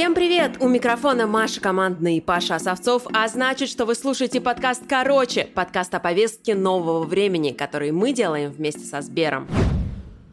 Всем привет! У микрофона Маша командный и Паша Осовцов, а значит, что вы слушаете подкаст «Короче», подкаст о повестке нового времени, который мы делаем вместе со Сбером.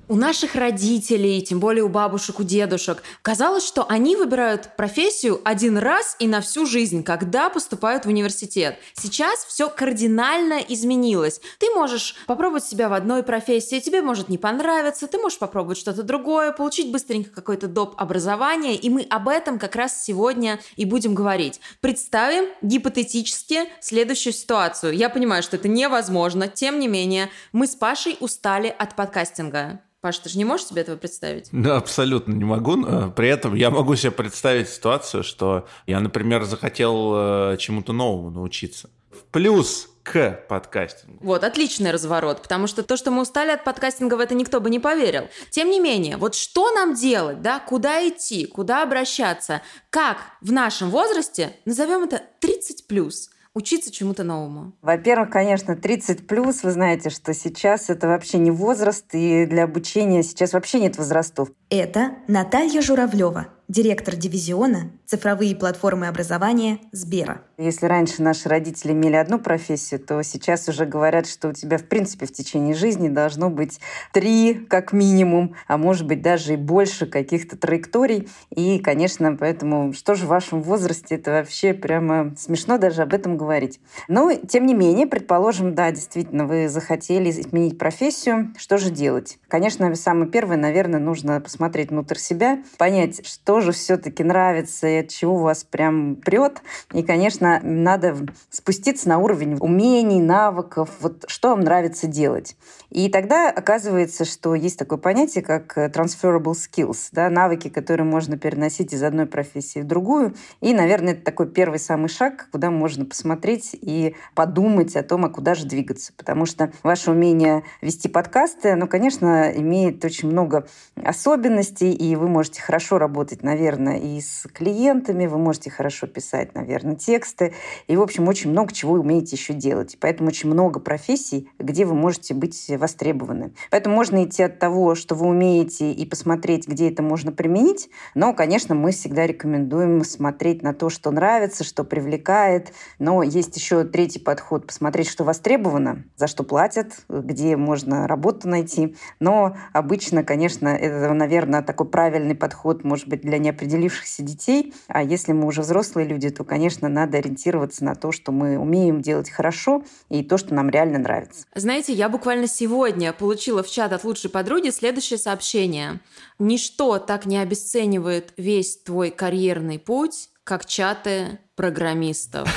У наших родителей, тем более у бабушек, у дедушек, казалось, что они выбирают профессию один раз и на всю жизнь, когда поступают в университет. Сейчас все кардинально изменилось. Ты можешь попробовать себя в одной профессии, тебе может не понравиться, ты можешь попробовать что-то другое, получить быстренько какой-то доп. Образование, и мы об этом как раз сегодня и будем говорить. Представим гипотетически следующую ситуацию. Я понимаю, что это невозможно, тем не менее, мы с Пашей устали от подкастинга. Паш, ты же не можешь себе этого представить? Да, абсолютно не могу. При этом я могу себе представить ситуацию, что я, например, захотел чему-то новому научиться. В плюс к подкастингу. Вот, отличный разворот, потому что то, что мы устали от подкастинга, в это никто бы не поверил. Тем не менее, вот что нам делать, да, куда идти, куда обращаться, как в нашем возрасте, назовем это 30+, учиться чему-то новому? Во-первых, конечно, 30+, вы знаете, что сейчас это вообще не возраст, и для обучения сейчас вообще нет возрастов. Это Наталья Журавлёва, директор дивизиона «Цифровые платформы образования» Сбера. Если раньше наши родители имели одну профессию, то сейчас уже говорят, что у тебя, в принципе, в течение жизни должно быть 3, как минимум, а может быть, даже и больше каких-то траекторий. И, конечно, поэтому, что же в вашем возрасте, это вообще прямо смешно даже об этом говорить. Но, тем не менее, предположим, да, действительно, вы захотели изменить профессию, что же делать? Конечно, самое первое, наверное, нужно посмотреть внутрь себя, понять, что же все-таки нравится и от чего вас прям прет. И, конечно, надо спуститься на уровень умений, навыков, вот что вам нравится делать. И тогда оказывается, что есть такое понятие, как transferable skills, да, навыки, которые можно переносить из одной профессии в другую. И, наверное, это такой первый самый шаг, куда можно посмотреть и подумать о том, а куда же двигаться. Потому что ваше умение вести подкасты, оно, конечно, имеет очень много особенностей, и вы можете хорошо работать, наверное, и с клиентами, вы можете хорошо писать, наверное, тексты. И, в общем, очень много чего умеете еще делать. И поэтому очень много профессий, где вы можете быть востребованы. Поэтому можно идти от того, что вы умеете, и посмотреть, где это можно применить. Но, конечно, мы всегда рекомендуем смотреть на то, что нравится, что привлекает. Но есть еще третий подход – посмотреть, что востребовано, за что платят, где можно работу найти. Но обычно, конечно, это, наверное, такой правильный подход, может быть, для неопределившихся детей. А если мы уже взрослые люди, то, конечно, надо ориентироваться на то, что мы умеем делать хорошо и то, что нам реально нравится. Знаете, я буквально сегодня получила в чат от лучшей подруги следующее сообщение. «Ничто так не обесценивает весь твой карьерный путь, как чаты программистов».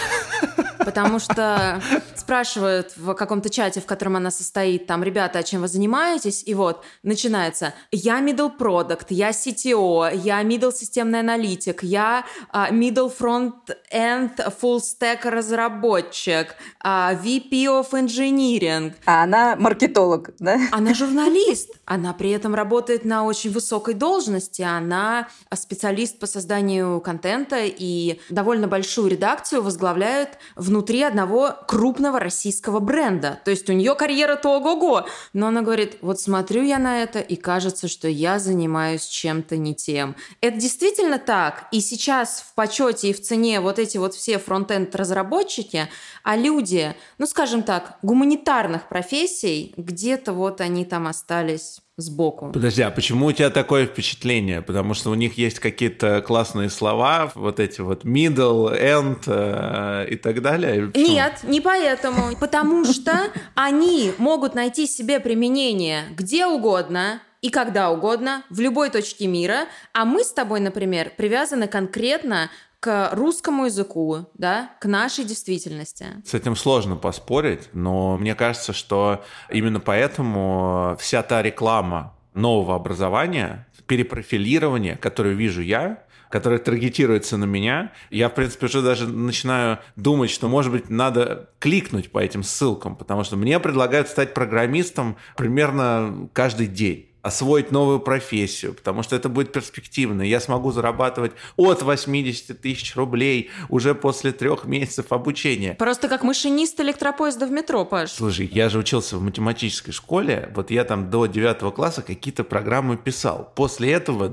Потому что спрашивают в каком-то чате, в котором она состоит, там, ребята, а чем вы занимаетесь? И вот начинается, я middle product, я CTO, я middle системный аналитик, я middle front-end full stack разработчик, VP of engineering. А она маркетолог, да? Она журналист, она при этом работает на очень высокой должности, она специалист по созданию контента и довольно большую редакцию возглавляет внутри одного крупного российского бренда. То есть у нее карьера-то ого-го. Но она говорит, вот смотрю я на это, и кажется, что я занимаюсь чем-то не тем. Это действительно так. И сейчас в почете и в цене вот эти вот все фронт-энд-разработчики, а люди, ну скажем так, гуманитарных профессий, где-то вот они там остались сбоку. Подожди, а почему у тебя такое впечатление? Потому что у них есть какие-то классные слова, вот эти вот middle, end и так далее? Почему? Нет, не поэтому. Потому что они могут найти себе применение где угодно и когда угодно, в любой точке мира. А мы с тобой, например, привязаны конкретно к русскому языку, да, к нашей действительности. С этим сложно поспорить, но мне кажется, что именно поэтому вся та реклама нового образования, перепрофилирование, которое вижу я, которое таргетируется на меня, я, в принципе, уже даже начинаю думать, что, может быть, надо кликнуть по этим ссылкам, потому что мне предлагают стать программистом примерно каждый день. освоить новую профессию, потому что это будет перспективно. Я смогу зарабатывать от 80 тысяч рублей уже после 3 месяцев обучения. Просто как машинист электропоезда в метро, Паш. Слушай, я же учился в математической школе, вот я там до 9 класса какие-то программы писал. После этого,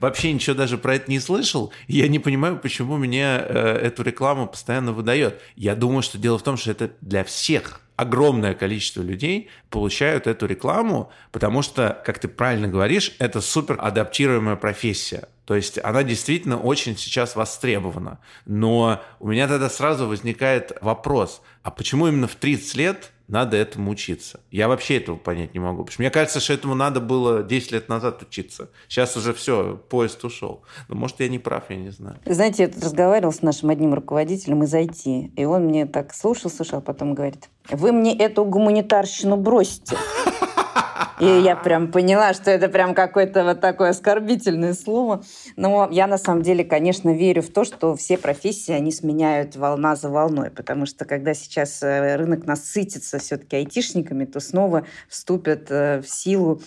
вообще ничего даже про это не слышал. Я не понимаю, почему мне эту рекламу постоянно выдает. Я думаю, что дело в том, что это для всех. Огромное количество людей получают эту рекламу, потому что, как ты правильно говоришь, это супер адаптируемая профессия. То есть она действительно очень сейчас востребована. Но у меня тогда сразу возникает вопрос, а почему именно в 30 лет надо этому учиться? Я вообще этого понять не могу. Потому что мне кажется, что этому надо было 10 лет назад учиться. Сейчас уже все, поезд ушел. Но, может, я не прав, я не знаю. Знаете, я тут разговаривала с нашим одним руководителем из IT, и он мне так слушал, а потом говорит: «Вы мне эту гуманитарщину бросьте». И я прям поняла, что это прям какое-то вот такое оскорбительное слово. Но я, на самом деле, конечно, верю в то, что все профессии, они сменяют волна за волной. Потому что, когда сейчас рынок насытится все-таки айтишниками, то снова вступят в силу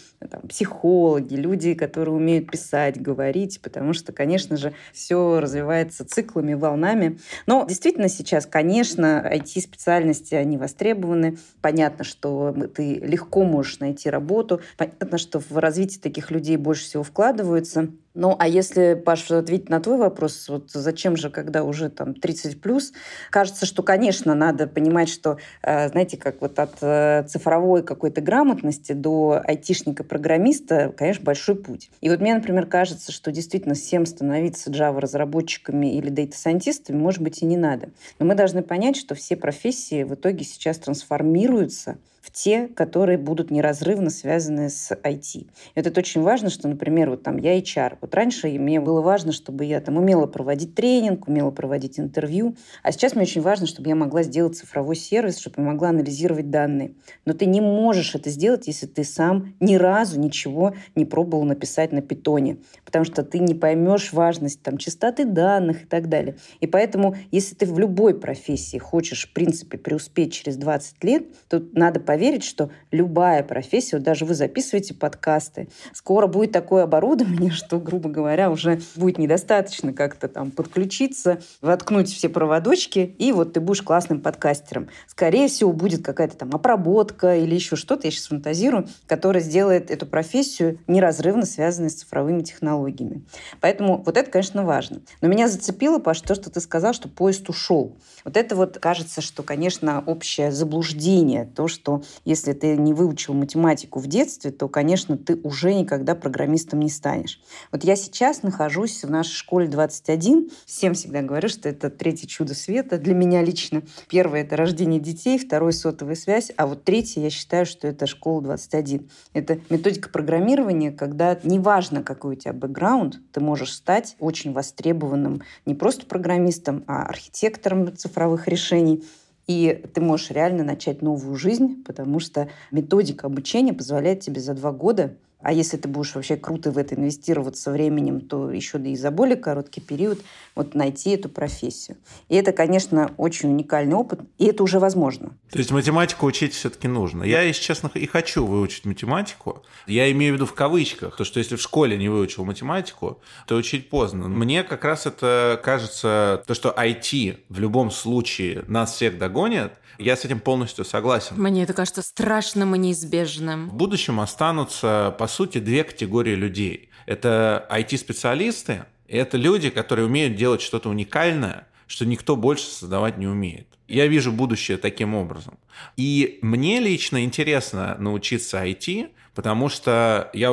психологи, люди, которые умеют писать, говорить. Потому что, конечно же, все развивается циклами, волнами. Но действительно сейчас, конечно, IT-специальности, они востребованы. Понятно, что ты легко можешь найти работу. Понятно, что в развитии таких людей больше всего вкладываются. Ну, а если, Паша, ответить на твой вопрос, вот зачем же, когда уже 30+, кажется, что, конечно, надо понимать, что, знаете, как вот от цифровой какой-то грамотности до айтишника-программиста, конечно, большой путь. И вот мне, например, кажется, что действительно всем становиться Java-разработчиками или дата-сайентистами, может быть, и не надо. Но мы должны понять, что все профессии в итоге сейчас трансформируются в те, которые будут неразрывно связаны с IT. Это очень важно, что, например, я HR. Вот раньше мне было важно, чтобы я умела проводить тренинг, умела проводить интервью. А сейчас мне очень важно, чтобы я могла сделать цифровой сервис, чтобы я могла анализировать данные. Но ты не можешь это сделать, если ты сам ни разу ничего не пробовал написать на питоне. Потому что ты не поймешь важность чистоты данных и так далее. И поэтому, если ты в любой профессии хочешь, в принципе, преуспеть через 20 лет, то надо поверить, что любая профессия, даже вы записываете подкасты, скоро будет такое оборудование, что, грубо говоря, уже будет недостаточно как-то подключиться, воткнуть все проводочки, и вот ты будешь классным подкастером. Скорее всего, будет какая-то обработка или еще что-то, я сейчас фантазирую, которая сделает эту профессию неразрывно связанной с цифровыми технологиями. Поэтому вот это, конечно, важно. Но меня зацепило, Паш, то, что ты сказал, что поезд ушел. Вот это кажется, что, конечно, общее заблуждение, то, что если ты не выучил математику в детстве, то, конечно, ты уже никогда программистом не станешь. Вот я сейчас нахожусь в нашей школе 21. Всем всегда говорю, что это 3-е чудо света для меня лично. 1-е – это рождение детей, 2-е – сотовая связь, а вот 3-е, я считаю, что это школа 21. Это методика программирования, когда неважно, какой у тебя бэкграунд, ты можешь стать очень востребованным не просто программистом, а архитектором цифровых решений. И ты можешь реально начать новую жизнь, потому что методика обучения позволяет тебе за 2 года, а если ты будешь вообще круто в это инвестироваться временем, то еще и за более короткий период найти эту профессию. И это, конечно, очень уникальный опыт, и это уже возможно. То есть математику учить все-таки нужно. Я, если честно, и хочу выучить математику. Я имею в виду в кавычках, то, что если в школе не выучил математику, то учить поздно. Мне как раз это кажется, то, что IT в любом случае нас всех догонит, я с этим полностью согласен. Мне это кажется страшным и неизбежным. В будущем останутся, по сути, 2 категории людей. Это IT-специалисты, и это люди, которые умеют делать что-то уникальное, что никто больше создавать не умеет. Я вижу будущее таким образом. И мне лично интересно научиться IT, потому что я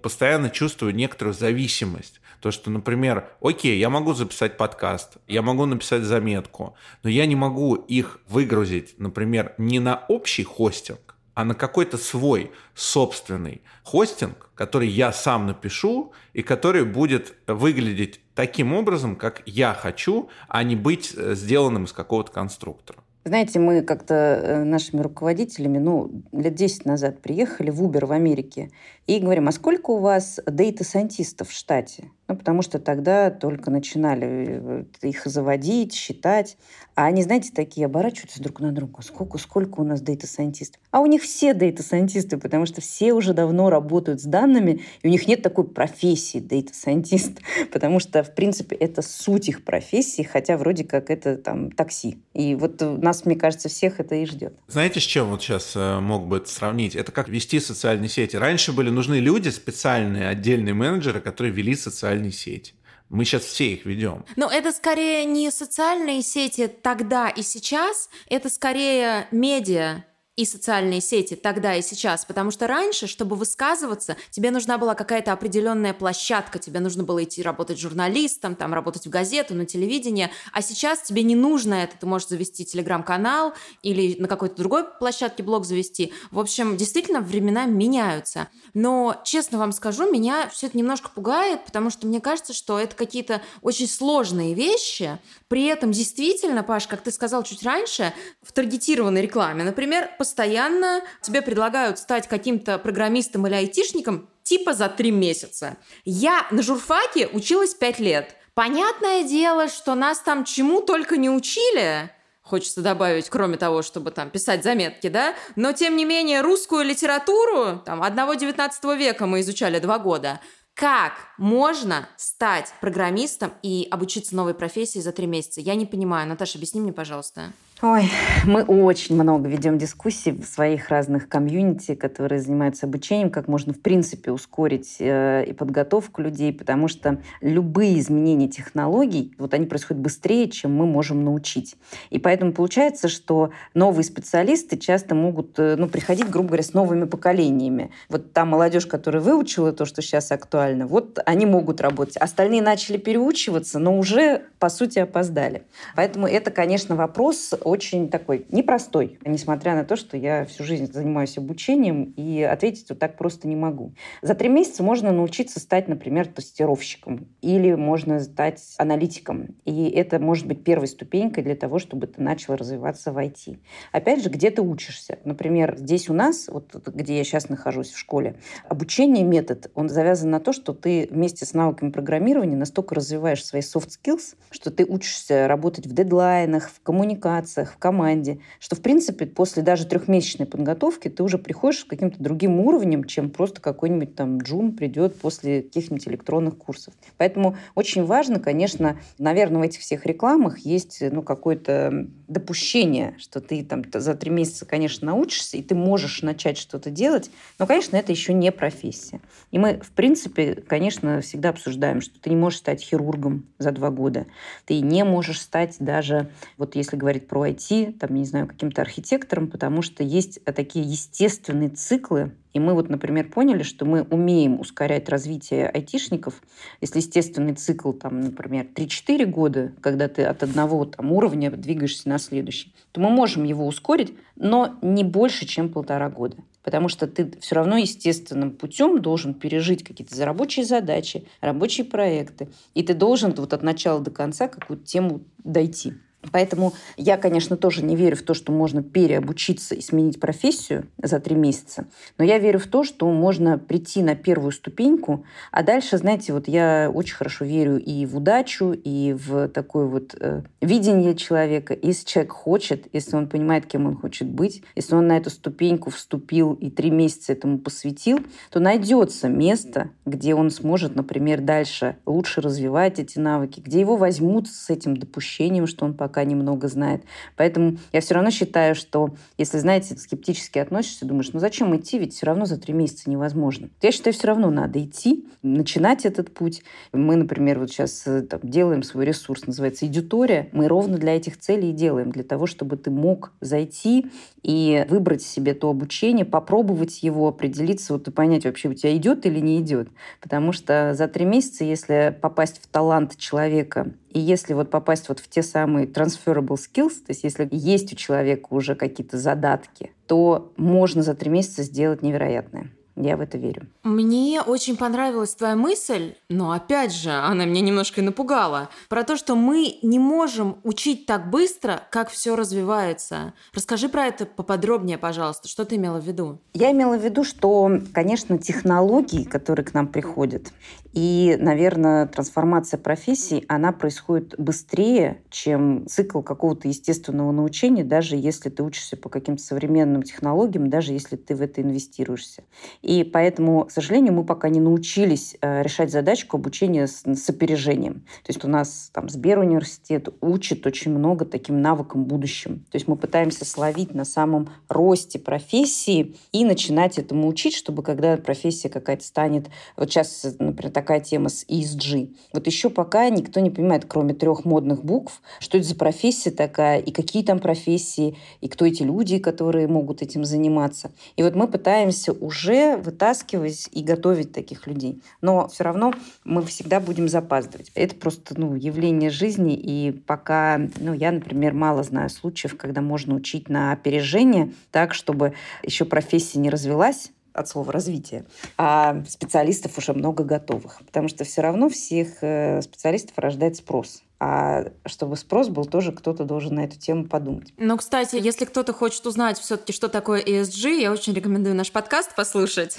постоянно чувствую некоторую зависимость. То, что, например, окей, я могу записать подкаст, я могу написать заметку, но я не могу их выгрузить, например, не на общий хостинг, а на какой-то свой собственный хостинг, который я сам напишу и который будет выглядеть таким образом, как я хочу, а не быть сделанным из какого-то конструктора. Знаете, мы как-то нашими руководителями, 10 назад приехали в Uber в Америке и говорим: а сколько у вас дата-сайентистов в штате? Ну, потому что тогда только начинали их заводить, считать. А они, знаете, такие оборачиваются друг на друга. Сколько у нас дейта-сайентистов? А у них все дейта-сайентисты, потому что все уже давно работают с данными, и у них нет такой профессии дейта-сайентист, потому что, в принципе, это суть их профессии, хотя вроде как это там такси. И вот нас, мне кажется, всех это и ждет. Знаете, с чем вот сейчас мог бы это сравнить? Это как вести социальные сети. Раньше были нужны люди, специальные, отдельные менеджеры, которые вели социальные сети. Мы сейчас все их ведем. Но это скорее не социальные сети тогда и сейчас, это скорее медиа и социальные сети тогда и сейчас, потому что раньше, чтобы высказываться, тебе нужна была какая-то определенная площадка, тебе нужно было идти работать журналистом, там, работать в газету, на телевидении, а сейчас тебе не нужно это, ты можешь завести телеграм-канал или на какой-то другой площадке блог завести. В общем, действительно, времена меняются. Но, честно вам скажу, меня все это немножко пугает, потому что мне кажется, что это какие-то очень сложные вещи, при этом действительно, Паш, как ты сказал чуть раньше, в таргетированной рекламе, например, постоянно тебе предлагают стать каким-то программистом или айтишником типа за 3 месяца. Я на журфаке училась 5 лет. Понятное дело, что нас там чему только не учили, хочется добавить, кроме того, чтобы там писать заметки, да? Но, тем не менее, русскую литературу там, 19 века мы изучали 2 года. Как можно стать программистом и обучиться новой профессии за 3 месяца? Я не понимаю. Наташа, объясни мне, пожалуйста. Ой, мы очень много ведем дискуссий в своих разных комьюнити, которые занимаются обучением, как можно, в принципе, ускорить и подготовку людей, потому что любые изменения технологий, вот они происходят быстрее, чем мы можем научить. И поэтому получается, что новые специалисты часто могут приходить, грубо говоря, с новыми поколениями. Вот та молодежь, которая выучила то, что сейчас актуально, вот они могут работать. Остальные начали переучиваться, но уже, по сути, опоздали. Поэтому это, конечно, вопрос очень такой непростой, несмотря на то, что я всю жизнь занимаюсь обучением, и ответить вот так просто не могу. За 3 месяца можно научиться стать, например, тестировщиком, или можно стать аналитиком. И это может быть первой ступенькой для того, чтобы ты начал развиваться в IT. Опять же, где ты учишься? Например, здесь у нас, вот где я сейчас нахожусь в школе, обучение, метод, он завязан на то, что ты вместе с навыками программирования настолько развиваешь свои soft skills, что ты учишься работать в дедлайнах, в коммуникациях, в команде, что, в принципе, после даже 3-месячной подготовки ты уже приходишь к каким-то другим уровням, чем просто какой-нибудь там джун придет после каких-нибудь электронных курсов. Поэтому очень важно, конечно, наверное, в этих всех рекламах есть какое-то допущение, что ты там за 3 месяца, конечно, научишься, и ты можешь начать что-то делать, но, конечно, это еще не профессия. И мы, в принципе, конечно, всегда обсуждаем, что ты не можешь стать хирургом за 2 года, ты не можешь стать даже, вот если говорить про IT, там, не знаю, каким-то архитектором, потому что есть такие естественные циклы. И мы вот, например, поняли, что мы умеем ускорять развитие айтишников. Если естественный цикл, там, например, 3-4 года, когда ты от одного там, уровня двигаешься на следующий, то мы можем его ускорить, но не больше, чем 1,5 года. Потому что ты все равно естественным путем должен пережить какие-то рабочие задачи, рабочие проекты. И ты должен вот от начала до конца какую-то тему дойти. Поэтому я, конечно, тоже не верю в то, что можно переобучиться и сменить профессию за 3 месяца. Но я верю в то, что можно прийти на первую ступеньку. А дальше, знаете, вот я очень хорошо верю и в удачу, и в такое вот видение человека. Если человек хочет, если он понимает, кем он хочет быть, если он на эту ступеньку вступил и 3 месяца этому посвятил, то найдется место, где он сможет, например, дальше лучше развивать эти навыки, где его возьмут с этим допущением, что он пока немного знает. Поэтому я все равно считаю, что если, знаете, скептически относишься, думаешь, зачем идти, ведь все равно за 3 месяца невозможно. Я считаю, все равно надо идти, начинать этот путь. Мы, например, вот сейчас там, делаем свой ресурс, называется «Эдьютория». Мы ровно для этих целей и делаем, для того, чтобы ты мог зайти и выбрать себе то обучение, попробовать его, определиться, вот и понять, вообще у тебя идет или не идет. Потому что за 3 месяца, если попасть в талант человека, и если вот попасть вот в те самые transferable skills, то есть если есть у человека уже какие-то задатки, то можно за 3 месяца сделать невероятное. Я в это верю. Мне очень понравилась твоя мысль, но опять же, она меня немножко напугала, про то, что мы не можем учить так быстро, как все развивается. Расскажи про это поподробнее, пожалуйста. Что ты имела в виду? Я имела в виду, что, конечно, технологии, которые к нам приходят, и, наверное, трансформация профессий, она происходит быстрее, чем цикл какого-то естественного научения, даже если ты учишься по каким-то современным технологиям, даже если ты в это инвестируешься. И поэтому, к сожалению, мы пока не научились решать задачку обучения с опережением. То есть у нас там Сбер-университет учит очень много таким навыкам в будущем. То есть мы пытаемся словить на самом росте профессии и начинать этому учить, чтобы когда профессия какая-то станет... Вот сейчас, например, такая тема с ESG. Вот еще пока никто не понимает, кроме 3 модных букв, что это за профессия такая, и какие там профессии, и кто эти люди, которые могут этим заниматься. И вот мы пытаемся уже вытаскивать и готовить таких людей. Но все равно мы всегда будем запаздывать. Это просто явление жизни. И пока, я, например, мало знаю случаев, когда можно учить на опережение так, чтобы еще профессия не развилась, от слова «развитие», а специалистов уже много готовых. Потому что все равно всех специалистов рождает спрос. А чтобы спрос был, тоже кто-то должен на эту тему подумать. Но, кстати, если кто-то хочет узнать все-таки, что такое ESG, я очень рекомендую наш подкаст послушать.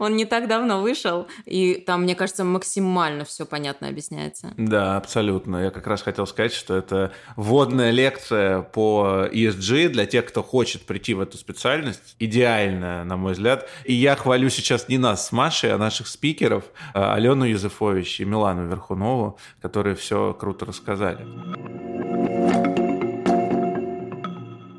Он не так давно вышел, и там, мне кажется, максимально все понятно объясняется. Да, абсолютно. Я как раз хотел сказать, что это вводная лекция по ESG для тех, кто хочет прийти в эту специальность. Идеально, на мой взгляд. И я хвалю сейчас не нас с Машей, а наших спикеров, Алену Юзефович и Милану Верхунову, которые все круто рассказали.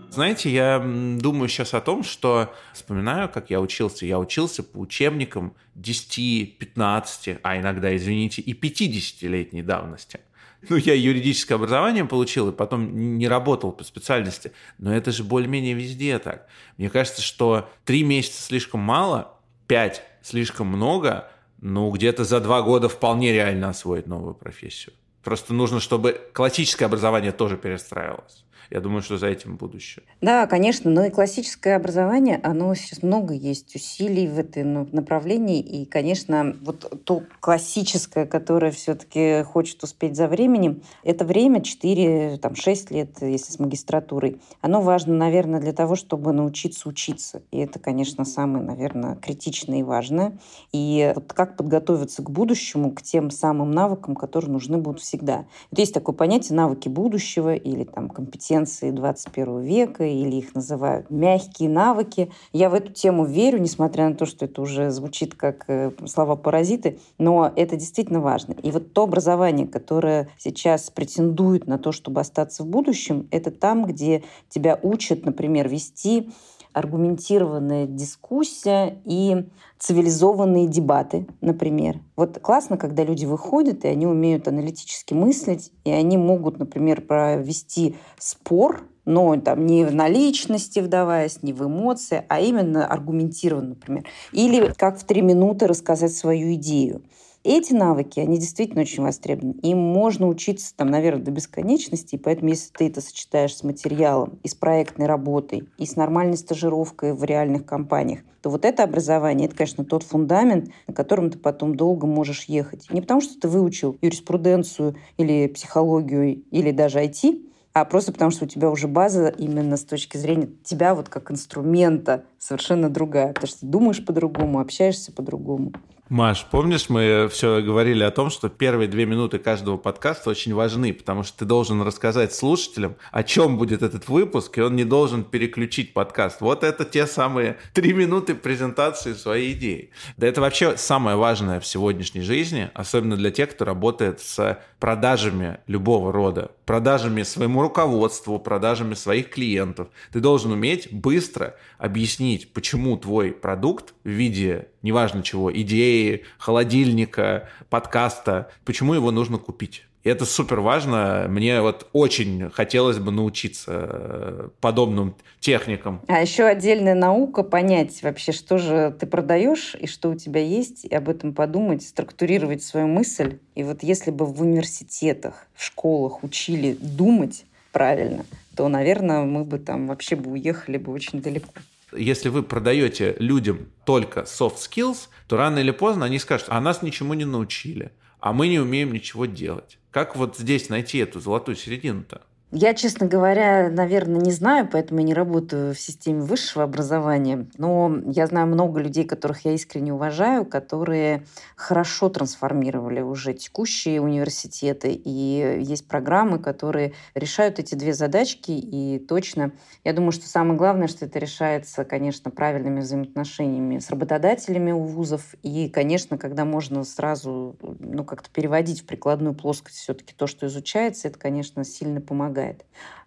Знаете, я думаю сейчас о том, что вспоминаю, как я учился. Я учился по учебникам 10, 15, а иногда, извините, и 50-летней давности. Я юридическое образование получил и потом не работал по специальности. Но это же более-менее везде так. Мне кажется, что 3 месяца слишком мало, 5 слишком много, где-то за 2 года вполне реально освоить новую профессию. Просто нужно, чтобы классическое образование тоже перестраивалось. Я думаю, что за этим будущее. Да, конечно, но и классическое образование, оно сейчас много есть усилий в этом направлении. И, конечно, вот то классическое, которое все-таки хочет успеть за временем, это время 4-6 лет, если с магистратурой. Оно важно, наверное, для того, чтобы научиться учиться. И это, конечно, самое, наверное, критичное и важное. И вот как подготовиться к будущему, к тем самым навыкам, которые нужны будут всегда. Вот есть такое понятие навыки будущего или там компетенции 21 века, или их называют мягкие навыки. Я в эту тему верю, несмотря на то, что это уже звучит как слова-паразиты, но это действительно важно. И вот то образование, которое сейчас претендует на то, чтобы остаться в будущем, это там, где тебя учат, например, вести аргументированная дискуссия и цивилизованные дебаты, например. Вот классно, когда люди выходят, и они умеют аналитически мыслить, и они могут, например, провести спор, но там не на личности вдаваясь, не в эмоции, а именно аргументированно, например. Или как в 3 минуты рассказать свою идею. Эти навыки, они действительно очень востребованы. Им можно учиться, наверное, до бесконечности. И поэтому, если ты это сочетаешь с материалом, и с проектной работой, и с нормальной стажировкой в реальных компаниях, то вот это образование, это, конечно, тот фундамент, на котором ты потом долго можешь ехать. Не потому, что ты выучил юриспруденцию или психологию, или даже IT, а просто потому, что у тебя уже база именно с точки зрения тебя вот как инструмента совершенно другая. Потому что ты думаешь по-другому, общаешься по-другому. Маш, помнишь, мы все говорили о том, что первые 2 минуты каждого подкаста очень важны, потому что ты должен рассказать слушателям, о чем будет этот выпуск, и он не должен переключить подкаст. Вот это те самые 3 минуты презентации своей идеи. Да это вообще самое важное в сегодняшней жизни, особенно для тех, кто работает с продажами любого рода, продажами своему руководству, продажами своих клиентов. Ты должен уметь быстро объяснить, почему твой продукт в виде, неважно чего, идеи, холодильника, подкаста, почему его нужно купить. И это супер важно. Мне очень хотелось бы научиться подобным техникам. А еще отдельная наука — понять вообще, что же ты продаешь и что у тебя есть, и об этом подумать, структурировать свою мысль. И если бы в университетах, в школах учили думать правильно, то, наверное, мы бы там вообще уехали очень далеко. Если вы продаете людям только soft skills, то рано или поздно они скажут, а нас ничему не научили, а мы не умеем ничего делать. Как вот здесь найти эту золотую середину-то? Я, честно говоря, наверное, не знаю, поэтому я не работаю в системе высшего образования. Но я знаю много людей, которых я искренне уважаю, которые хорошо трансформировали уже текущие университеты. И есть программы, которые решают эти две задачки. И точно, я думаю, что самое главное, что это решается, конечно, правильными взаимоотношениями с работодателями у вузов. И, конечно, когда можно сразу как-то переводить в прикладную плоскость все-таки то, что изучается, это, конечно, сильно помогает.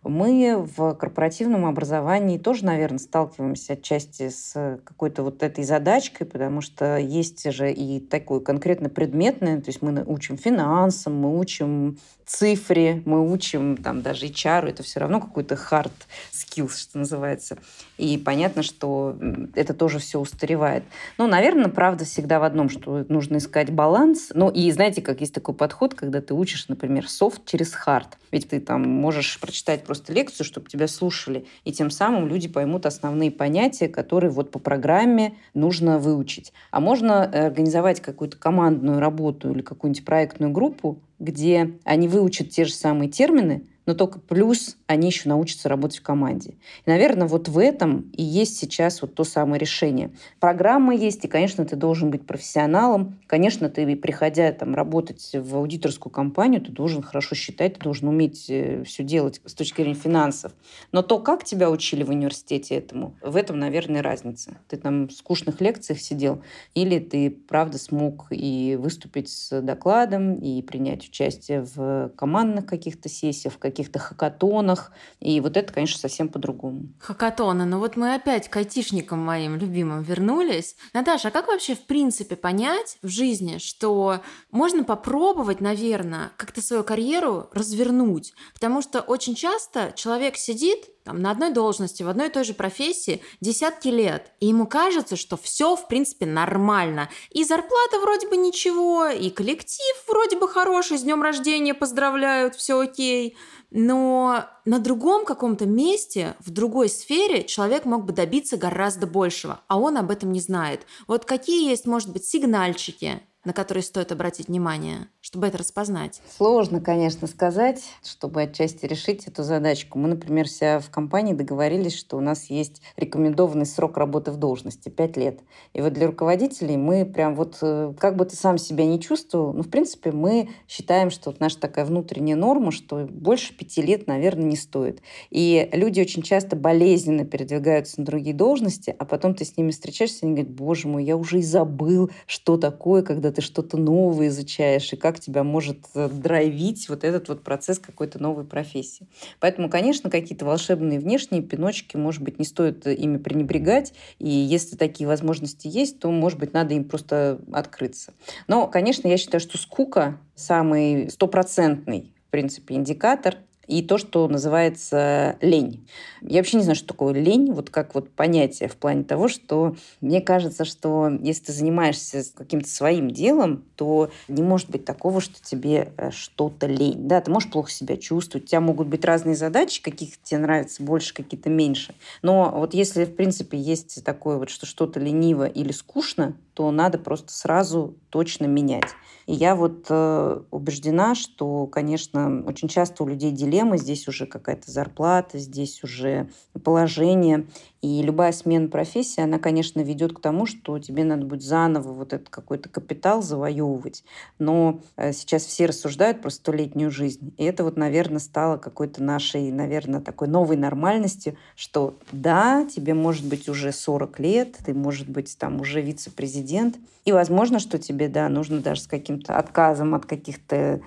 Мы в корпоративном образовании тоже, наверное, сталкиваемся отчасти с какой-то вот этой задачкой, потому что есть же и такое конкретно предметное, то есть мы учим финансам, мы учим цифре, мы учим там даже HR, это все равно какой-то hard skills, что называется. И понятно, что это тоже все устаревает. Но, наверное, правда всегда в одном, что нужно искать баланс. Ну и знаете, как есть такой подход, когда ты учишь, например, soft через hard. Ведь ты там можешь прочитать просто лекцию, чтобы тебя слушали, и тем самым люди поймут основные понятия, которые вот по программе нужно выучить. А можно организовать какую-то командную работу или какую-нибудь проектную группу, где они выучат те же самые термины, но только плюс они еще научатся работать в команде. И, наверное, вот в этом и есть сейчас вот то самое решение. Программа есть, и, конечно, ты должен быть профессионалом. Конечно, ты, приходя там, работать в аудиторскую компанию, ты должен хорошо считать, ты должен уметь все делать с точки зрения финансов. Но то, как тебя учили в университете этому, в этом, наверное, разница. Ты там в скучных лекциях сидел, или ты, правда, смог и выступить с докладом, и принять участие в командных каких-то сессиях, каких-то хакатонах. И вот это, конечно, совсем по-другому. Хакатоны. Ну вот мы опять к айтишникам моим любимым вернулись. Наташа, а как вообще в принципе понять в жизни, что можно попробовать, наверное, как-то свою карьеру развернуть? Потому что очень часто человек сидит там, на одной должности, в одной и той же профессии десятки лет, и ему кажется, что все, в принципе, нормально. И зарплата вроде бы ничего, и коллектив вроде бы хороший, с днем рождения поздравляют, все окей. Но на другом каком-то месте, в другой сфере человек мог бы добиться гораздо большего, а он об этом не знает. Вот какие есть, может быть, сигнальчики, на которые стоит обратить внимание, чтобы это распознать? Сложно, конечно, сказать, чтобы отчасти решить эту задачку. Мы, например, себя в компании договорились, что у нас есть рекомендованный срок работы в должности — 5 лет. И вот для руководителей мы прям вот, как бы ты сам себя не чувствовал, в принципе, мы считаем, что вот наша такая внутренняя норма, что больше 5 лет, наверное, не стоит. И люди очень часто болезненно передвигаются на другие должности, а потом ты с ними встречаешься, и они говорят: боже мой, я уже и забыл, что такое, когда ты что-то новое изучаешь, и как тебя может драйвить вот этот вот процесс какой-то новой профессии. Поэтому, конечно, какие-то волшебные внешние пиночки, может быть, не стоит ими пренебрегать, и если такие возможности есть, то, может быть, надо им просто открыться. Но, конечно, я считаю, что скука – самый стопроцентный, в принципе, индикатор, и то, что называется лень. Я вообще не знаю, что такое лень, вот как вот понятие в плане того, что мне кажется, что если ты занимаешься каким-то своим делом, то не может быть такого, что тебе что-то лень. Да, ты можешь плохо себя чувствовать, у тебя могут быть разные задачи, каких тебе нравится больше, какие-то меньше. Но вот если, в принципе, есть такое вот, что что-то лениво или скучно, то надо просто сразу точно менять. И я вот убеждена, что, конечно, очень часто у людей дилеммы. Здесь уже какая-то зарплата, здесь уже положение. И любая смена профессии, она, конечно, ведет к тому, что тебе надо будет заново вот этот какой-то капитал завоевывать. Но сейчас все рассуждают про 100-летнюю жизнь. И это вот, наверное, стало какой-то нашей, наверное, такой новой нормальностью, что да, тебе может быть уже 40 лет, ты, может быть, там уже вице-президент. И возможно, что тебе, да, нужно даже с каким-то отказом от каких-то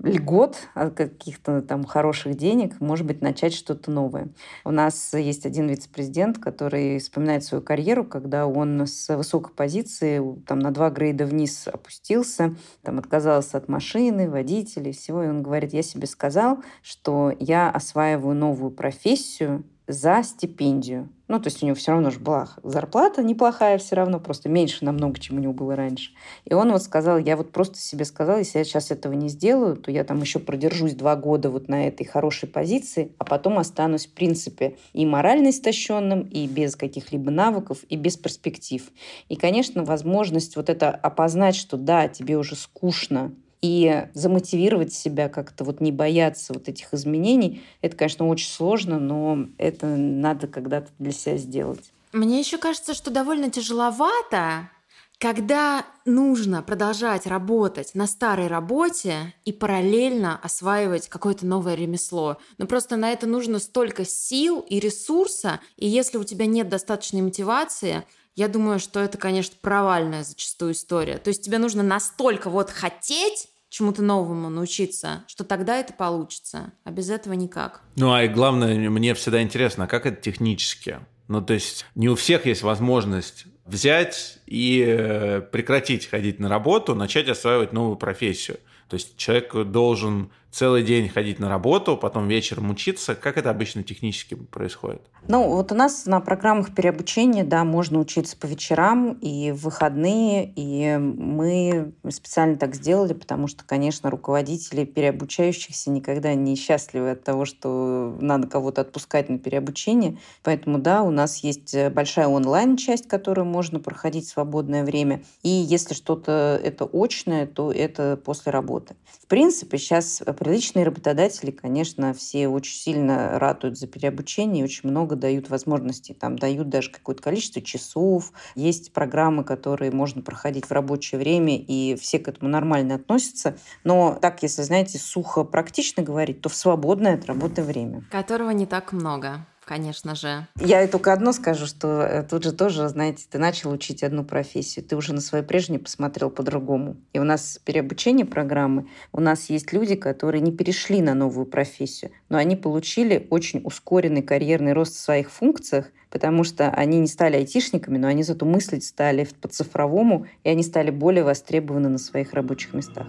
льгот, от каких-то там хороших денег, может быть, начать что-то новое. У нас есть один вице-президент, который вспоминает свою карьеру, когда он с высокой позиции там, на 2 грейда вниз опустился, там, отказался от машины, водителей, всего. И он говорит: я себе сказал, что я осваиваю новую профессию, за стипендию. Ну, то есть у него все равно же была зарплата неплохая все равно, просто меньше намного, чем у него было раньше. И он вот сказал, я вот просто себе сказал, если я сейчас этого не сделаю, то я там еще продержусь 2 года вот на этой хорошей позиции, а потом останусь, в принципе, и морально истощенным, и без каких-либо навыков, и без перспектив. И, конечно, возможность вот это опознать, что да, тебе уже скучно, и замотивировать себя как-то, вот не бояться вот этих изменений, это, конечно, очень сложно, но это надо когда-то для себя сделать. Мне еще кажется, что довольно тяжеловато, когда нужно продолжать работать на старой работе и параллельно осваивать какое-то новое ремесло. Но просто на это нужно столько сил и ресурса, и если у тебя нет достаточной мотивации, я думаю, что это, конечно, провальная зачастую история. То есть тебе нужно настолько вот хотеть чему-то новому научиться, что тогда это получится, а без этого никак. Ну, а и главное, мне всегда интересно, как это технически? Ну, то есть не у всех есть возможность взять и прекратить ходить на работу, начать осваивать новую профессию. То есть человек должен целый день ходить на работу, потом вечером учиться. Как это обычно технически происходит? Ну, вот у нас на программах переобучения, да, можно учиться по вечерам и в выходные. И мы специально так сделали, потому что, конечно, руководители переобучающихся никогда не счастливы от того, что надо кого-то отпускать на переобучение. Поэтому, да, у нас есть большая онлайн-часть, которую можно проходить в свободное время. И если что-то это очное, то это после работы. В принципе, сейчас приличные работодатели, конечно, все очень сильно ратуют за переобучение и очень много дают возможностей. Там дают даже какое-то количество часов. Есть программы, которые можно проходить в рабочее время, и все к этому нормально относятся. Но так, если, знаете, сухо практично говорить, то в свободное от работы время. Которого не так много. Конечно же. Я только одно скажу, что тут же тоже, знаете, ты начал учить одну профессию, ты уже на свою прежнюю посмотрел по-другому. И у нас переобучение программы, у нас есть люди, которые не перешли на новую профессию, но они получили очень ускоренный карьерный рост в своих функциях, потому что они не стали айтишниками, но они зато мыслить стали по-цифровому, и они стали более востребованы на своих рабочих местах.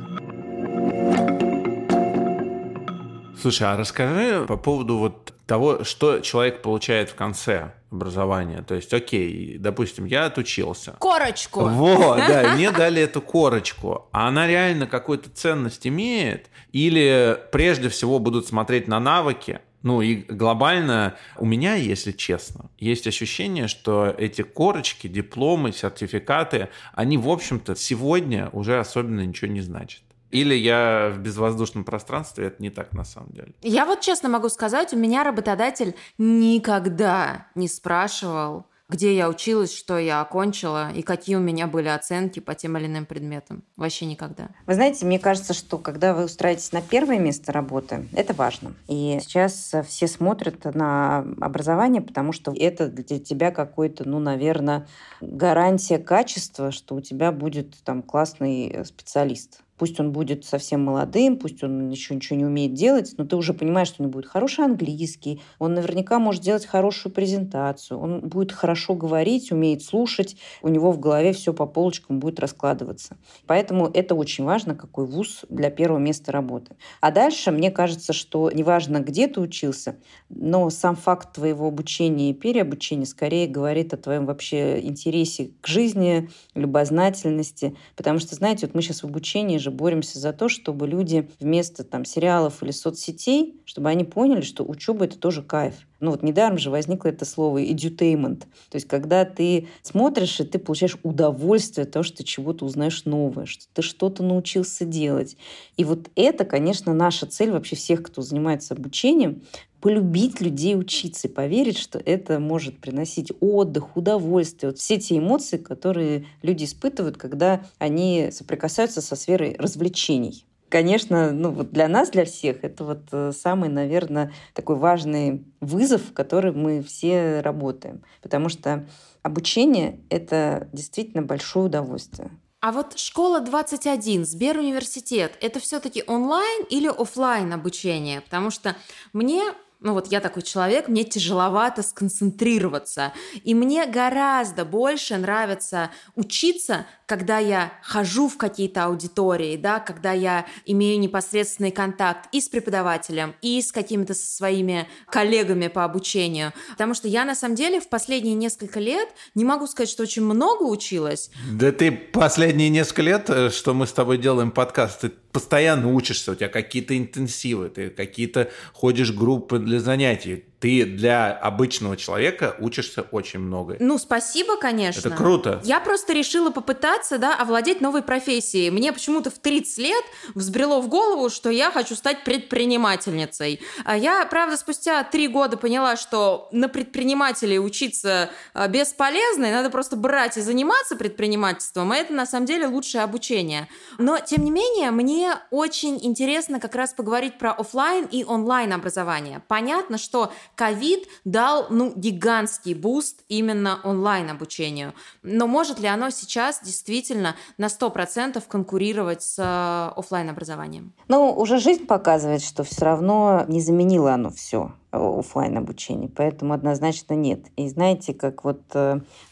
Слушай, а расскажи по поводу вот того, что человек получает в конце образования. То есть, окей, допустим, я отучился. Корочку! Вот, да, мне дали эту корочку. А она реально какую-то ценность имеет? Или прежде всего будут смотреть на навыки? Ну и глобально у меня, если честно, есть ощущение, что эти корочки, дипломы, сертификаты, они, в общем-то, сегодня уже особенно ничего не значат. Или я в безвоздушном пространстве, это не так на самом деле. Я вот честно могу сказать, у меня работодатель никогда не спрашивал, где я училась, что я окончила и какие у меня были оценки по тем или иным предметам. Вообще никогда. Вы знаете, мне кажется, что когда вы устраиваетесь на первое место работы, это важно. И сейчас все смотрят на образование, потому что это для тебя какой-то, ну, наверное, гарантия качества, что у тебя будет там классный специалист. Пусть он будет совсем молодым, пусть он еще ничего не умеет делать, но ты уже понимаешь, что у него будет хороший английский, он наверняка может делать хорошую презентацию, он будет хорошо говорить, умеет слушать, у него в голове все по полочкам будет раскладываться. Поэтому это очень важно, какой вуз для первого места работы. А дальше, мне кажется, что неважно, где ты учился, но сам факт твоего обучения и переобучения скорее говорит о твоем вообще интересе к жизни, любознательности. Потому что, знаете, вот мы сейчас в обучении же боремся за то, чтобы люди вместо там сериалов или соцсетей, чтобы они поняли, что учеба — это тоже кайф. Ну вот недаром же возникло это слово «edutainment». То есть когда ты смотришь, и ты получаешь удовольствие от того, что ты чего-то узнаешь новое, что ты что-то научился делать. И вот это, конечно, наша цель вообще всех, кто занимается обучением — полюбить людей учиться и поверить, что это может приносить отдых, удовольствие. Вот все те эмоции, которые люди испытывают, когда они соприкасаются со сферой развлечений. Конечно, ну, вот для нас, для всех, это вот самый, наверное, такой важный вызов, в который мы все работаем. Потому что обучение — это действительно большое удовольствие. А вот школа 21, Сбер-университет, это все-таки онлайн или офлайн обучение? Потому что мне ну вот я такой человек, мне тяжеловато сконцентрироваться. И мне гораздо больше нравится учиться, когда я хожу в какие-то аудитории, да, когда я имею непосредственный контакт и с преподавателем, и с какими-то своими коллегами по обучению. Потому что я, на самом деле, в последние несколько лет, не могу сказать, что очень много училась. Да ты последние несколько лет, что мы с тобой делаем подкаст, ты постоянно учишься, у тебя какие-то интенсивы, ты какие-то ходишь группы для занятий. Ты для обычного человека учишься очень много. Ну, спасибо, конечно. Это круто. Я просто решила попытаться, да, овладеть новой профессией. Мне почему-то в 30 лет взбрело в голову, что я хочу стать предпринимательницей. Я, правда, спустя 3 года поняла, что на предпринимателей учиться бесполезно, и надо просто брать и заниматься предпринимательством, а это, на самом деле, лучшее обучение. Но, тем не менее, мне очень интересно как раз поговорить про офлайн и онлайн образование. Понятно, что ковид дал, гигантский буст именно онлайн-обучению. Но может ли оно сейчас действительно на 100% конкурировать с офлайн-образованием? Уже жизнь показывает, что все равно не заменило оно все офлайн-обучение, поэтому однозначно нет. И знаете, как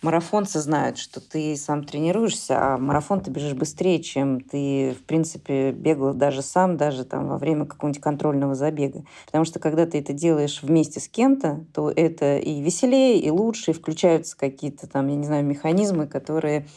марафонцы знают, что ты сам тренируешься, а марафон ты бежишь быстрее, чем ты, в принципе, бегал даже сам, даже во время какого-нибудь контрольного забега. Потому что, когда ты это делаешь вместе с кем-то, то это и веселее, и лучше, и включаются какие-то механизмы, которые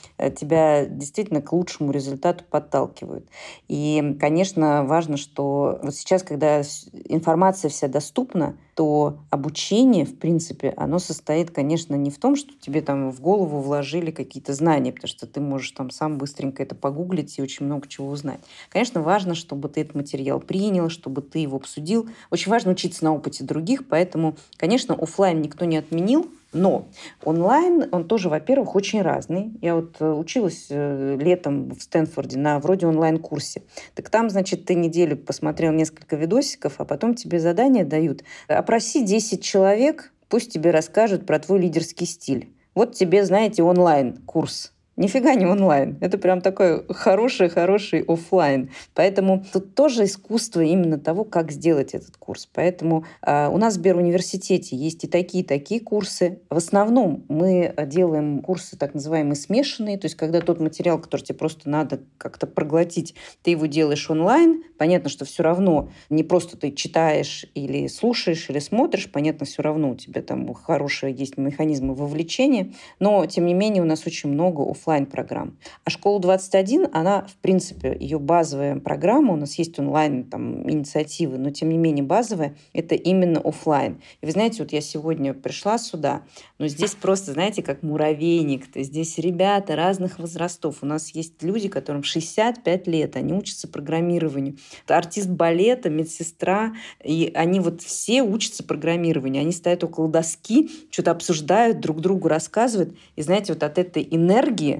тебя действительно к лучшему результату подталкивают. И, конечно, важно, что сейчас, когда информация вся доступна, то обучение, в принципе, оно состоит, конечно, не в том, что тебе в голову вложили какие-то знания, потому что ты можешь сам быстренько это погуглить и очень много чего узнать. Конечно, важно, чтобы ты этот материал принял, чтобы ты его обсудил. Очень важно учиться на опыте других, поэтому, конечно, офлайн никто не отменил, но онлайн, он тоже, во-первых, очень разный. Я училась летом в Стэнфорде на вроде онлайн-курсе. Так там, ты неделю посмотрел несколько видосиков, а потом тебе задания дают. Опроси 10 человек, пусть тебе расскажут про твой лидерский стиль. Вот тебе, знаете, онлайн-курс. Нифига не онлайн. Это прям такой хороший-хороший офлайн. Поэтому тут тоже искусство именно того, как сделать этот курс. Поэтому у нас в Сбер-университете есть и такие курсы. В основном мы делаем курсы так называемые смешанные, то есть когда тот материал, который тебе просто надо как-то проглотить, ты его делаешь онлайн. Понятно, что все равно не просто ты читаешь или слушаешь, или смотришь. Понятно, все равно у тебя хорошие есть механизмы вовлечения. Но, тем не менее, у нас очень много офлайн программ. А школа 21, она, в принципе, ее базовая программа, у нас есть онлайн инициативы, но, тем не менее, базовая, это именно офлайн. И вы знаете, я сегодня пришла сюда, но здесь просто, знаете, как муравейник, то есть здесь ребята разных возрастов. У нас есть люди, которым 65 лет, они учатся программированию. Это артист балета, медсестра, и они все учатся программированию, они стоят около доски, что-то обсуждают, друг другу рассказывают, и, знаете, от этой энергии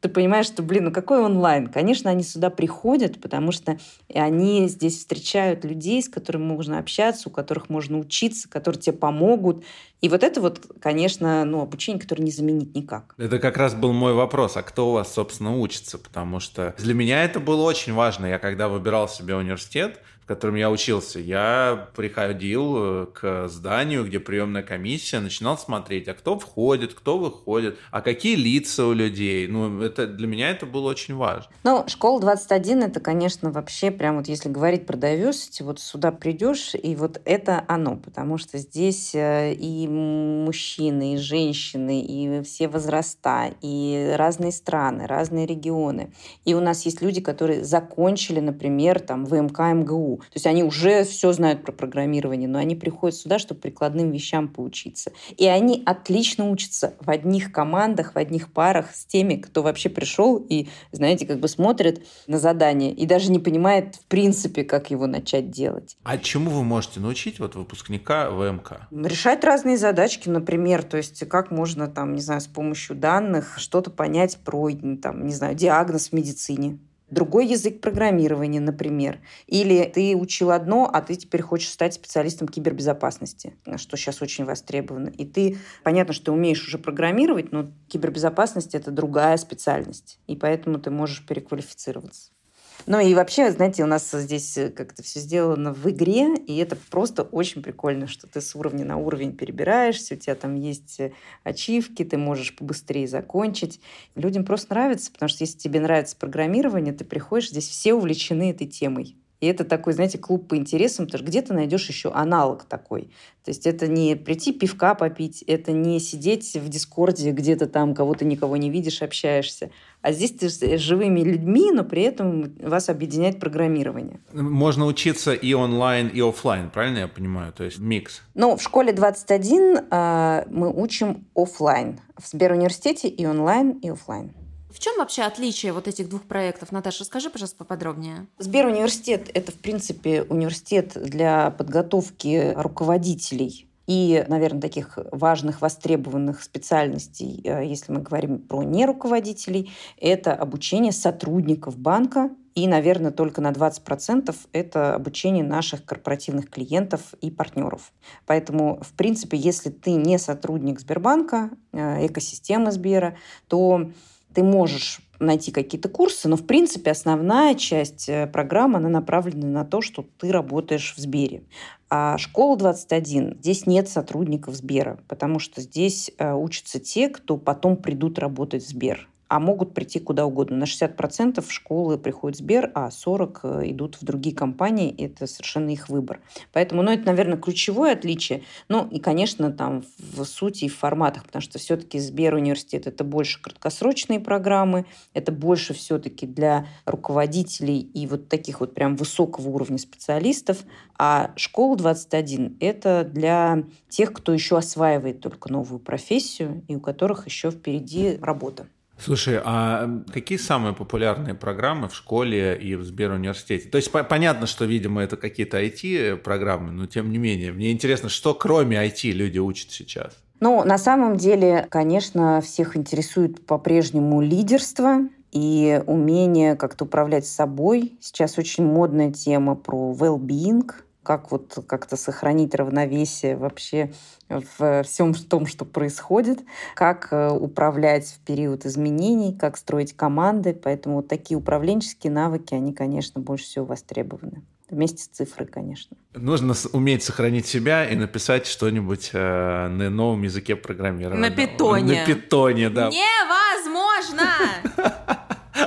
ты понимаешь, что, какой онлайн? Конечно, они сюда приходят, потому что они здесь встречают людей, с которыми можно общаться, у которых можно учиться, которые тебе помогут. И это, конечно, обучение, которое не заменить никак. Это как раз был мой вопрос. А кто у вас, собственно, учится? Потому что для меня это было очень важно. Я когда выбирал себе университет, в котором я учился, я приходил к зданию, где приемная комиссия, начинал смотреть, а кто входит, кто выходит, а какие лица у людей. Для меня это было очень важно. Школа 21 – это, конечно, вообще прям если говорить про diversity, сюда придешь, и это оно, потому что здесь и мужчины, и женщины, и все возраста, и разные страны, разные регионы. И у нас есть люди, которые закончили, например, ВМК, МГУ, то есть они уже все знают про программирование, но они приходят сюда, чтобы прикладным вещам поучиться. И они отлично учатся в одних командах, в одних парах с теми, кто вообще пришел и, знаете, смотрит на задание и даже не понимает, в принципе, как его начать делать. А чему вы можете научить выпускника ВМК? Решать разные задачки, например, то есть как можно, с помощью данных что-то понять про, диагноз в медицине. Другой язык программирования, например. Или ты учил одно, а ты теперь хочешь стать специалистом кибербезопасности, что сейчас очень востребовано. И ты, понятно, что ты умеешь уже программировать, но кибербезопасность — это другая специальность. И поэтому ты можешь переквалифицироваться. Ну и вообще, знаете, у нас здесь как-то все сделано в игре, и это просто очень прикольно, что ты с уровня на уровень перебираешься, у тебя там есть ачивки, ты можешь побыстрее закончить. Людям просто нравится, потому что если тебе нравится программирование, ты приходишь, здесь все увлечены этой темой. И это такой, знаете, клуб по интересам, потому что где ты найдешь еще аналог такой. То есть это не прийти пивка попить, это не сидеть в Дискорде где-то там, кого ты никого не видишь, общаешься. А здесь ты с живыми людьми, но при этом вас объединяет программирование. Можно учиться и онлайн, и офлайн, правильно я понимаю? То есть микс. Ну, в школе 21 мы учим офлайн. В Сбер-университете и онлайн, и офлайн. В чем вообще отличие вот этих двух проектов? Наташа, расскажи, пожалуйста, поподробнее. Сбер-университет – это, в принципе, университет для подготовки руководителей и, наверное, таких важных, востребованных специальностей, если мы говорим про неруководителей, это обучение сотрудников банка. И, наверное, только на 20% это обучение наших корпоративных клиентов и партнеров. Поэтому, в принципе, если ты не сотрудник Сбербанка, экосистемы Сбера, то ты можешь найти какие-то курсы, но, в принципе, основная часть программы, она направлена на то, что ты работаешь в Сбере. А школа 21, здесь нет сотрудников Сбера, потому что здесь учатся те, кто потом придут работать в Сбер, а могут прийти куда угодно. На 60% в школы приходит Сбер, а 40% идут в другие компании. Это совершенно их выбор. Поэтому, ну, это, наверное, ключевое отличие. Ну, и, конечно, там в сути и в форматах, потому что все-таки Сбер-университет – это больше краткосрочные программы, это больше все-таки для руководителей и вот таких вот прям высокого уровня специалистов. А школа 21 – это для тех, кто еще осваивает только новую профессию и у которых еще впереди работа. Слушай, а какие самые популярные программы в школе и в Сбер-университете? То есть понятно, что, видимо, это какие-то IT-программы, но тем не менее. Мне интересно, что кроме IT люди учат сейчас? Ну, на самом деле, конечно, всех интересует по-прежнему лидерство и умение как-то управлять собой. Сейчас очень модная тема про well-being, как вот как-то сохранить равновесие вообще в всем том, что происходит, как управлять в период изменений, как строить команды. Поэтому вот такие управленческие навыки, они, конечно, больше всего востребованы. Вместе с цифрой, конечно. Нужно уметь сохранить себя и написать что-нибудь на новом языке программирования. На питоне. На питоне, да. Невозможно!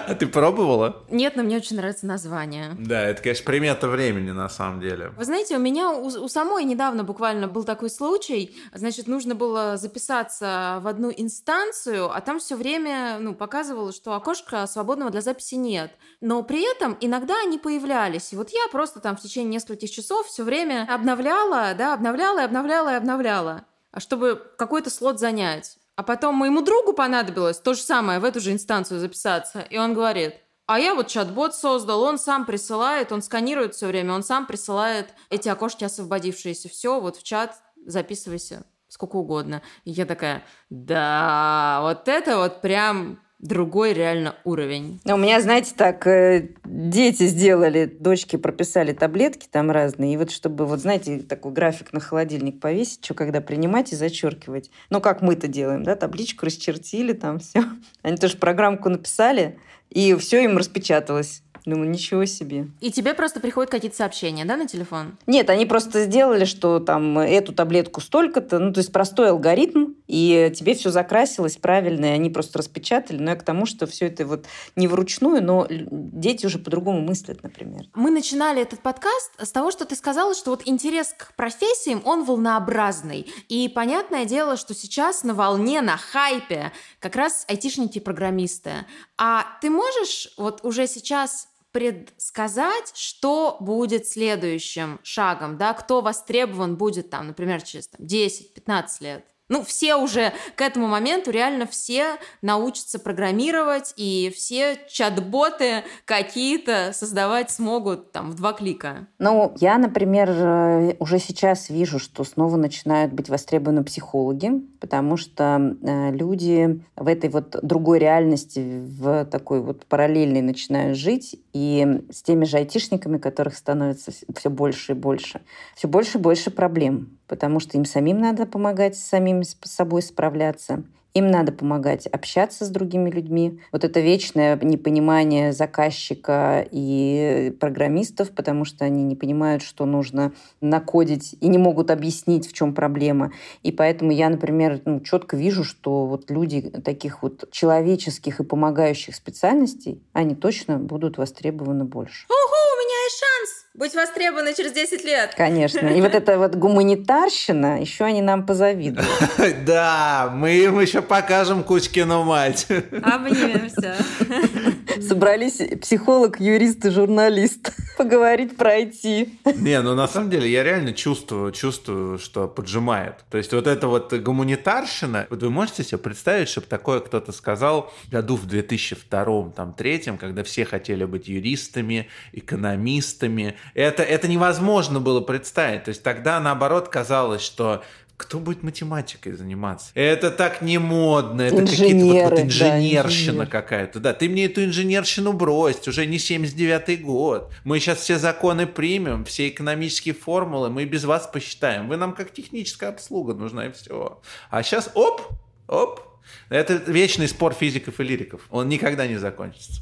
А ты пробовала? Нет, но мне очень нравится название. Да, это, конечно, примета времени, на самом деле. Вы знаете, у меня у самой недавно буквально был такой случай. Значит, нужно было записаться в одну инстанцию, а там все время показывало, что окошка свободного для записи нет. Но при этом иногда они появлялись. И вот я просто там в течение нескольких часов все время обновляла, чтобы какой-то слот занять. А потом моему другу понадобилось то же самое, в эту же инстанцию записаться. И он говорит, а я вот чат-бот создал, он сам присылает, он сканирует все время, он сам присылает эти окошки освободившиеся. Все, вот в чат записывайся сколько угодно. И я такая, да, вот это вот прям... другой реально уровень. У меня, знаете, так, дети сделали, дочки прописали таблетки там разные, и вот чтобы, вот знаете, такой график на холодильник повесить, что когда принимать и зачеркивать. Ну, как мы-то делаем, да, табличку расчертили, там все. Они тоже программку написали, и все им распечаталось. Думаю, ничего себе. И тебе просто приходят какие-то сообщения, да, на телефон? Нет, они просто сделали, что там эту таблетку столько-то, ну, то есть простой алгоритм, и тебе все закрасилось правильно, и они просто распечатали. Но я к тому, что все это вот не вручную, но дети уже по-другому мыслят, например. Мы начинали этот подкаст с того, что ты сказала, что вот интерес к профессиям, он волнообразный. И понятное дело, что сейчас на волне, на хайпе как раз айтишники и программисты. А ты можешь вот уже сейчас предсказать, что будет следующим шагом, да, кто востребован будет там, например, через 10-15 лет? Ну, все уже к этому моменту реально все научатся программировать, и все чат-боты какие-то создавать смогут там в 2 клика. Ну, я, например, уже сейчас вижу, что снова начинают быть востребованы психологи, потому что люди в этой вот другой реальности, в такой вот параллельной начинают жить, и с теми же айтишниками, которых становится все больше и больше. Все больше и больше проблем, потому что им самим надо помогать, самим с собой справляться. Им надо помогать общаться с другими людьми. Вот это вечное непонимание заказчика и программистов, потому что они не понимают, что нужно накодить, и не могут объяснить, в чем проблема. И поэтому я, например, четко вижу, что вот люди таких вот человеческих и помогающих специальностей, они точно будут востребованы больше. У меня есть шанс быть востребованной через 10 лет. Конечно. И вот эта вот гуманитарщина, еще они нам позавидуют. Да, мы им еще покажем Кучкину мать. Обнимемся. Собрались психолог, юрист и журналист поговорить про IT. Не, ну на самом деле я реально чувствую, что поджимает. То есть вот эта вот гуманитарщина, вот вы можете себе представить, чтобы такое кто-то сказал году в 2002-2003, когда все хотели быть юристами, экономистами. Это невозможно было представить. То есть тогда, наоборот, казалось, что кто будет математикой заниматься? Это так не модно, это инженеры, какие-то вот инженерщина какая-то. Да, ты мне эту инженерщину брось, уже не 79-й год. Мы сейчас все законы примем, все экономические формулы мы без вас посчитаем. Вы нам как техническая обслуга нужна и все. А сейчас оп, оп. Это вечный спор физиков и лириков. Он никогда не закончится.